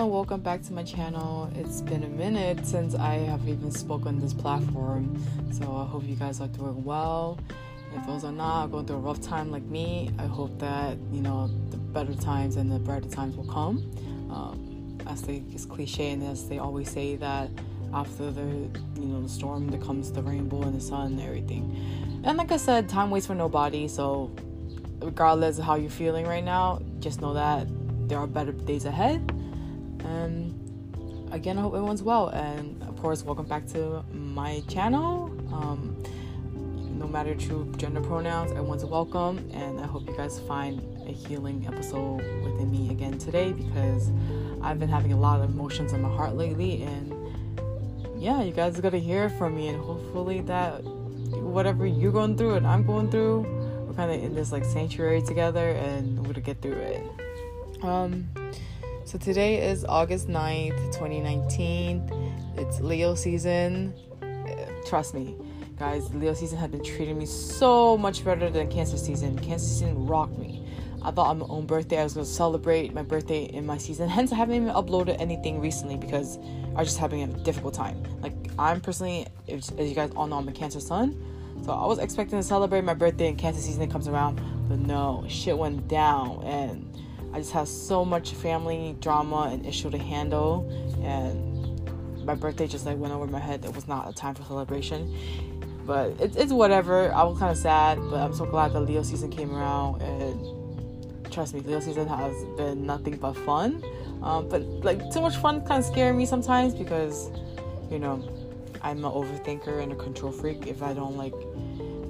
everyone, welcome back to my channel. It's been a minute since I have even spoken on this platform, so I hope you guys are doing well. If those are not going through a rough time like me, I hope that, you know, the better times and the brighter times will come. It's cliche, and as they always say, that after the, you know, the storm, there comes the rainbow and the sun and everything. And like I said, time waits for nobody, so regardless of how you're feeling right now, just know that there are better days ahead. And again, I hope everyone's well, and of course, welcome back to my channel. No matter true gender pronouns, I want to welcome, and I hope you guys find a healing episode within me again today, because I've been having a lot of emotions in my heart lately, and yeah, you guys are gonna hear from me, and hopefully that whatever you're going through and I'm going through, we're kind of in this like sanctuary together, and we're gonna get through it. So today is August 9th, 2019. It's Leo season. Trust me, guys, Leo season had been treating me so much better than Cancer season. Cancer season rocked me. I thought on my own birthday I was going to celebrate my birthday in my season. Hence, I haven't even uploaded anything recently because I was just having a difficult time. Like, I'm personally, as you guys all know, I'm a Cancer sun. So I was expecting to celebrate my birthday in Cancer season that comes around. But no, shit went down. And I just had so much family drama and issue to handle. And my birthday just, like, went over my head. It was not a time for celebration. But it's whatever. I was kind of sad. But I'm so glad that Leo season came around. And trust me, Leo season has been nothing but fun, but like too much fun can scare me sometimes, because, you know, I'm an overthinker and a control freak. If I don't like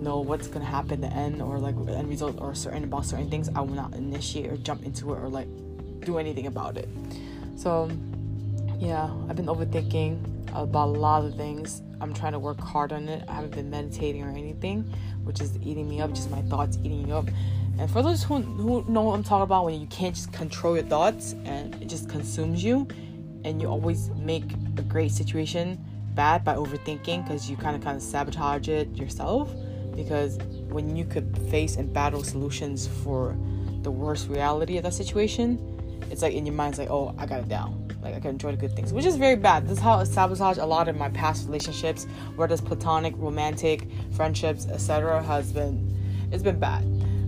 know what's gonna happen at the end, or like the end result, or certain about certain things, I will not initiate or jump into it or like do anything about it. So yeah, I've been overthinking about a lot of things. I'm trying to work hard on it. I haven't been meditating or anything, which is eating me up, just my thoughts eating me up. And for those who know what I'm talking about, when you can't just control your thoughts and it just consumes you, and you always make a great situation bad by overthinking, because you kind of sabotage it yourself. Because when you could face and battle solutions for the worst reality of that situation, it's like in your mind's like, oh, I got it down. Like, I can enjoy the good things, which is very bad. This is how I sabotage a lot of my past relationships, whether it's platonic, romantic, friendships, etc. It's been bad.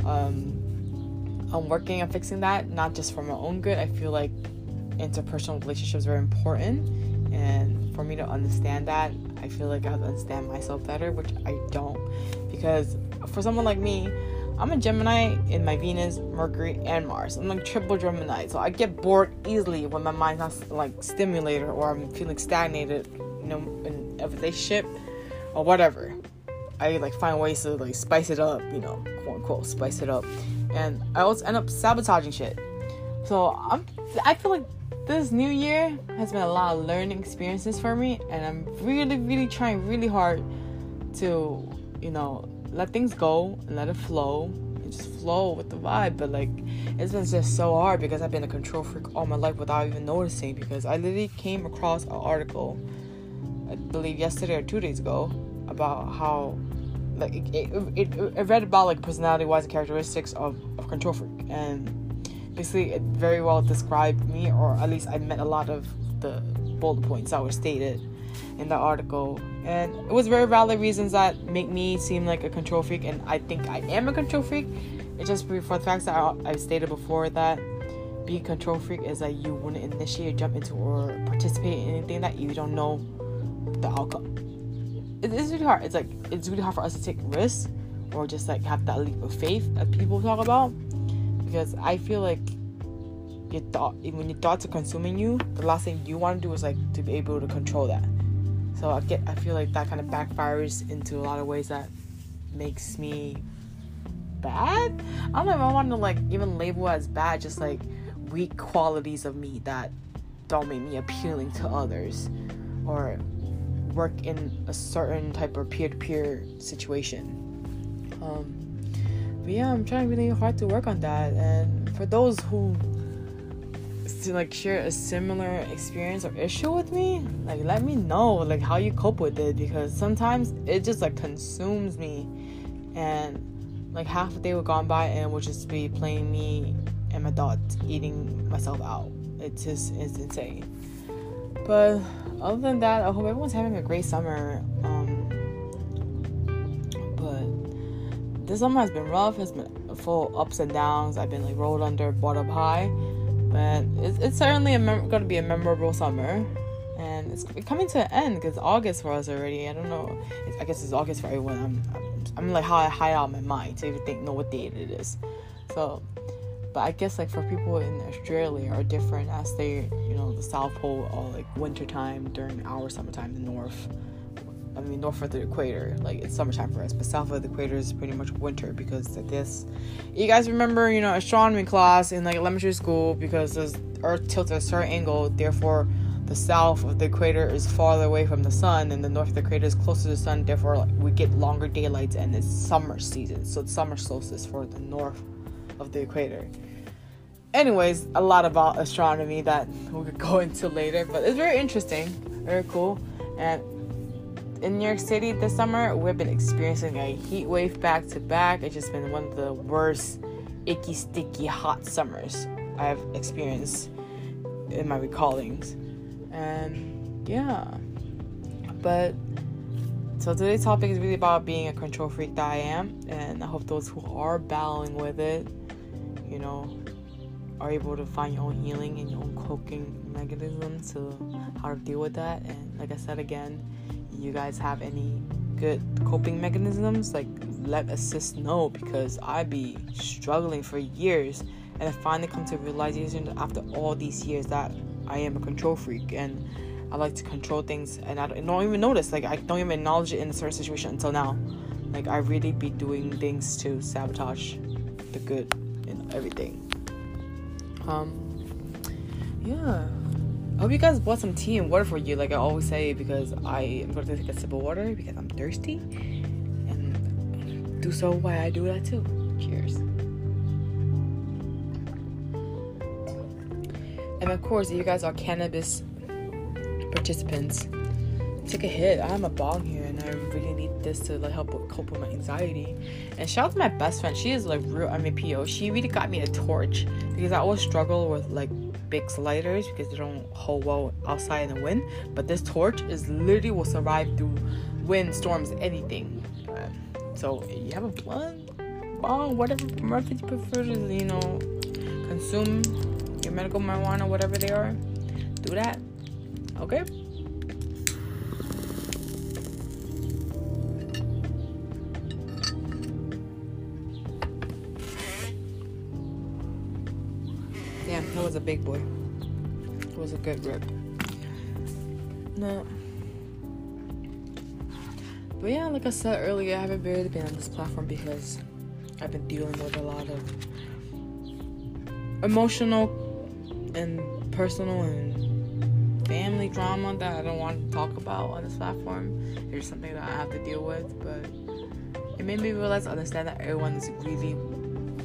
I'm working on fixing that, not just for my own good. I feel like interpersonal relationships are important, and for me to understand that, I feel like I have to understand myself better, which I don't. Because for someone like me, I'm a Gemini in my Venus, Mercury, and Mars. I'm like triple Gemini, so I get bored easily when my mind's not like stimulated, or I'm feeling stagnated, you know, in a relationship or whatever. I like find ways to like spice it up, you know, quote unquote, spice it up, and I also end up sabotaging shit. So I feel like this new year has been a lot of learning experiences for me, and I'm really trying really hard to, you know, let things go and let it flow and just flow with the vibe. But like, it's been just so hard, because I've been a control freak all my life without even noticing, because I literally came across an article, I believe yesterday or 2 days ago, about how like it read about like personality wise and characteristics of control freak, and basically it very well described me, or at least I met a lot of the bullet points that were stated in the article. And it was very valid reasons that make me seem like a control freak, and I think I am a control freak. It's just for the fact that I've stated before that being a control freak is that you wouldn't initiate, jump into, or participate in anything that you don't know the outcome. It's really hard. It's like, it's really hard for us to take risks, or just like have that leap of faith that people talk about, because I feel like when your thoughts are consuming you, the last thing you want to do is like to be able to control that. So I feel like that kind of backfires into a lot of ways that makes me bad. I don't know if I want to like even label it as bad, just like weak qualities of me that don't make me appealing to others, or work in a certain type of peer-to-peer situation. But yeah, I'm trying really hard to work on that. And for those who like share a similar experience or issue with me, like let me know like how you cope with it, because sometimes it just like consumes me, and like half a day would gone by and it would just be playing me and my thoughts, eating myself out. it's insane. But other than that, I hope everyone's having a great summer. But this summer has been rough. It's been full ups and downs. I've been like rolled under, brought up high. But it's certainly going to be a memorable summer. And it's coming to an end because August for us already. I don't know. I guess it's August for everyone. I'm like high out of my mind to even think know what date it is. So, but I guess like for people in Australia are different as they, you know, the South Pole or like wintertime during our summertime, the North. I mean, north of the equator, like it's summertime for us, but south of the equator is pretty much winter because of this. You guys remember, you know, astronomy class in like elementary school, because the Earth tilts at a certain angle, therefore the south of the equator is farther away from the sun, and the north of the equator is closer to the sun, therefore like, we get longer daylights and it's summer season, so it's summer solstice for the north of the equator. Anyways, a lot about astronomy that we could go into later, but it's very interesting, very cool. And in New York City this summer, we've been experiencing a heat wave back to back. It's just been one of the worst, icky, sticky, hot summers I've experienced in my recallings. And yeah, but so today's topic is really about being a control freak that I am, and I hope those who are battling with it, you know, are able to find your own healing and your own coping mechanism to how to deal with that. And like I said again, you guys have any good coping mechanisms, like let us know, because I be struggling for years, and I finally come to a realization after all these years that I am a control freak and I like to control things, and I don't even notice, like I don't even acknowledge it in a certain situation until now. Like I really be doing things to sabotage the good and everything. Yeah, I hope you guys bought some tea and water for you, like I always say, because I am going to take a sip of water because I'm thirsty. And do so while I do that too. Cheers. And of course, if you guys are cannabis participants, take a hit. I am a bong here, and I really need this to like help cope with my anxiety. And shout out to my best friend. She is like real MAPO. She really got me a torch, because I always struggle with like Bix lighters because they don't hold well outside in the wind, but this torch is literally will survive through wind, storms, anything. So you have a blunt, bong, whatever you prefer to, you know, consume your medical marijuana, whatever they are, do that. Okay. That was a big boy. It was a good rip. No. But yeah, like I said earlier, I haven't really been on this platform because I've been dealing with a lot of emotional and personal and family drama that I don't want to talk about on this platform. It's something that I have to deal with, but it made me realize, understand that everyone is really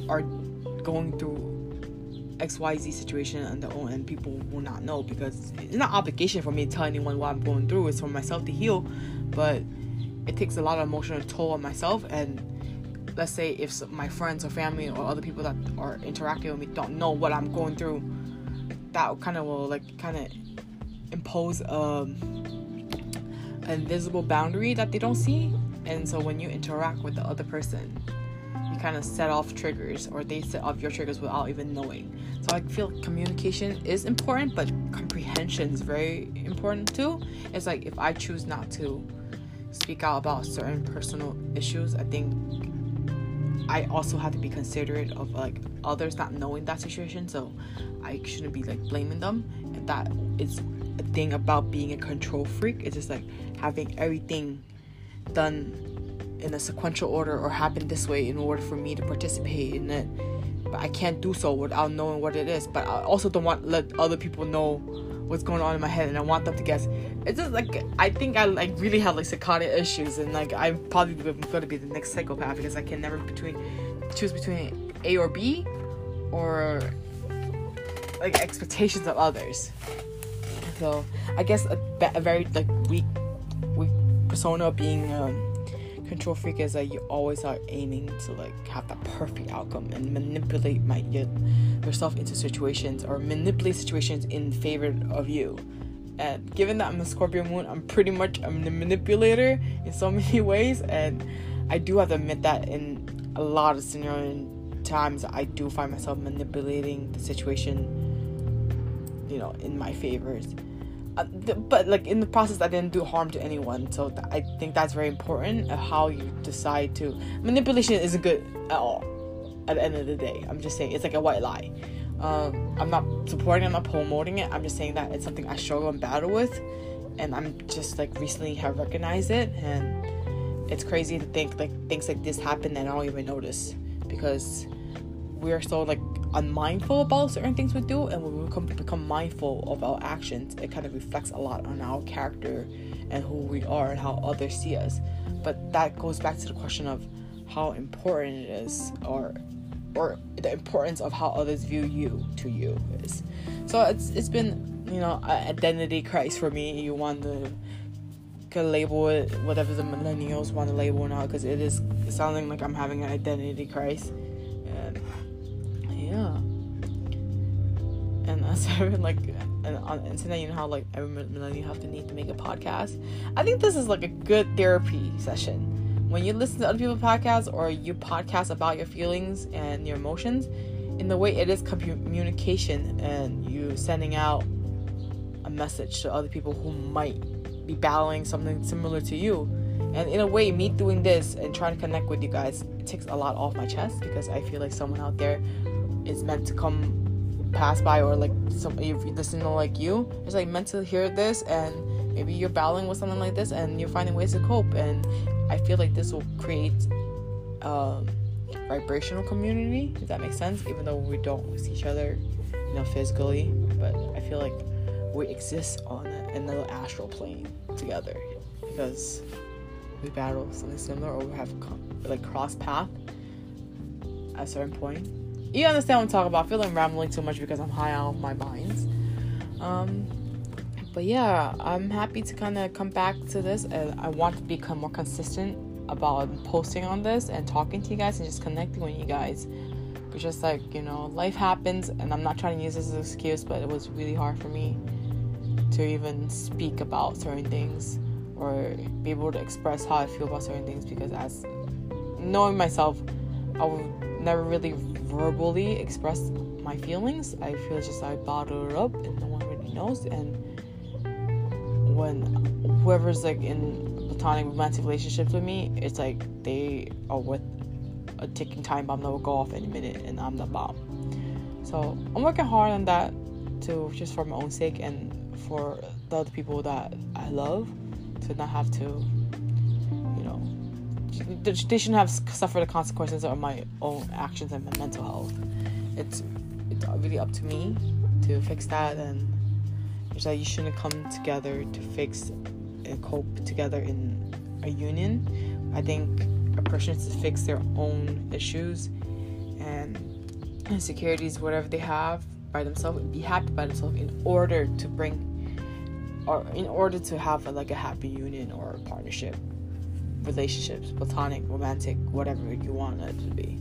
are going through XYZ situation on their own, and people will not know, because it's not obligation for me to tell anyone what I'm going through. It's for myself to heal, but it takes a lot of emotional toll on myself. And let's say if my friends or family or other people that are interacting with me don't know what I'm going through, that kind of will like kind of impose an invisible boundary that they don't see. And so when you interact with the other person, kind of set off triggers, or they set off your triggers without even knowing. So I feel communication is important, but comprehension is very important too. It's like if I choose not to speak out about certain personal issues, I think I also have to be considerate of like others not knowing that situation, so I shouldn't be like blaming them. And that is a thing about being a control freak. It's just like having everything done in a sequential order or happen this way in order for me to participate in it, but I can't do so without knowing what it is. But I also don't want to let other people know what's going on in my head, and I want them to guess. It's just like I think I like really have like psychotic issues, and like I'm probably going to be the next psychopath, because I can never choose between A or B, or like expectations of others. So I guess a very like weak persona of being control freak is that you always are aiming to like have the perfect outcome and manipulate yourself into situations, or manipulate situations in favor of you. And given that I'm a Scorpio moon, I'm the manipulator in so many ways, and I do have to admit that in a lot of scenarios, times I do find myself manipulating the situation, you know, in my favors. But like in the process, I didn't do harm to anyone, so I think that's very important of how you decide to. Manipulation isn't good at all. At the end of the day, I'm just saying it's like a white lie. I'm not supporting, I'm not promoting it. I'm just saying that it's something I struggle and battle with, and I'm just like recently have recognized it, and it's crazy to think like things like this happen and I don't even notice, because we are so like unmindful about certain things we do, and when we become mindful of our actions, it kind of reflects a lot on our character and who we are and how others see us. But that goes back to the question of how important it is, or the importance of how others view you to you is. So it's been, you know, an identity crisis for me. You want to can label it whatever the millennials want to label or not, because it is sounding like I'm having an identity crisis. And yeah, and as I've been like on the internet, you know how like every millennial have the need to make a podcast. I think this is like a good therapy session. When you listen to other people's podcasts, or you podcast about your feelings and your emotions, in the way it is communication, and you sending out a message to other people who might be battling something similar to you. And in a way, me doing this and trying to connect with you guys, it takes a lot off my chest, because I feel like someone out there is meant to come pass by, or like somebody, if you listen to like you, it's like meant to hear this, and maybe you're battling with something like this and you're finding ways to cope. And I feel like this will create vibrational community, if that makes sense, even though we don't see each other, you know, physically, but I feel like we exist on another astral plane together, because we battle something similar, or we have like cross path at a certain point. You understand what I'm talking about. I feel like I'm rambling too much because I'm high out of my minds. But yeah, I'm happy to kind of come back to this, and I want to become more consistent about posting on this and talking to you guys and just connecting with you guys. But just like, you know, life happens, and I'm not trying to use this as an excuse, but it was really hard for me to even speak about certain things or be able to express how I feel about certain things, because as knowing myself, I would never really verbally express my feelings. I feel just I bottle it up and no one really knows. And when whoever's like in platonic romantic relationships with me, it's like they are with a ticking time bomb that will go off any minute, and I'm the bomb. So I'm working hard on that too, just for my own sake and for the other people that I love, to not have to, you know, they shouldn't have suffered the consequences of my own actions and my mental health. It's really up to me to fix that, and it's like you shouldn't come together to fix and cope together in a union. I think a person is to fix their own issues and insecurities, whatever they have, by themselves, and be happy by themselves in order to have a happy union or a partnership, relationships, platonic, romantic, whatever you want it to be.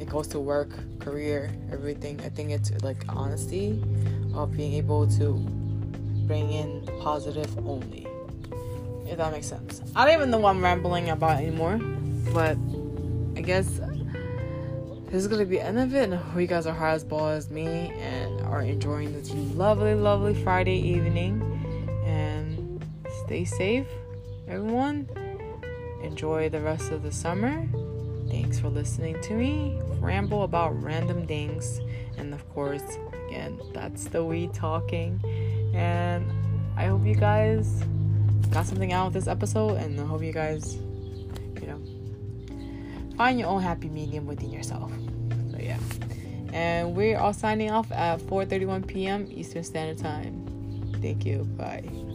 It goes to work, career, everything. I think it's like honesty of being able to bring in positive only, if that makes sense. I don't even know what I'm rambling about anymore, but I guess this is going to be the end of it. And I hope you guys are high as ball as me and are enjoying this lovely, lovely Friday evening. And stay safe, everyone. Enjoy the rest of the summer. Thanks for listening to me ramble about random things. And of course, again, that's the we talking. And I hope you guys got something out of this episode. And I hope you guys, you know, find your own happy medium within yourself. So yeah, and we're all signing off at 4:31 p.m. Eastern Standard Time. Thank you. Bye.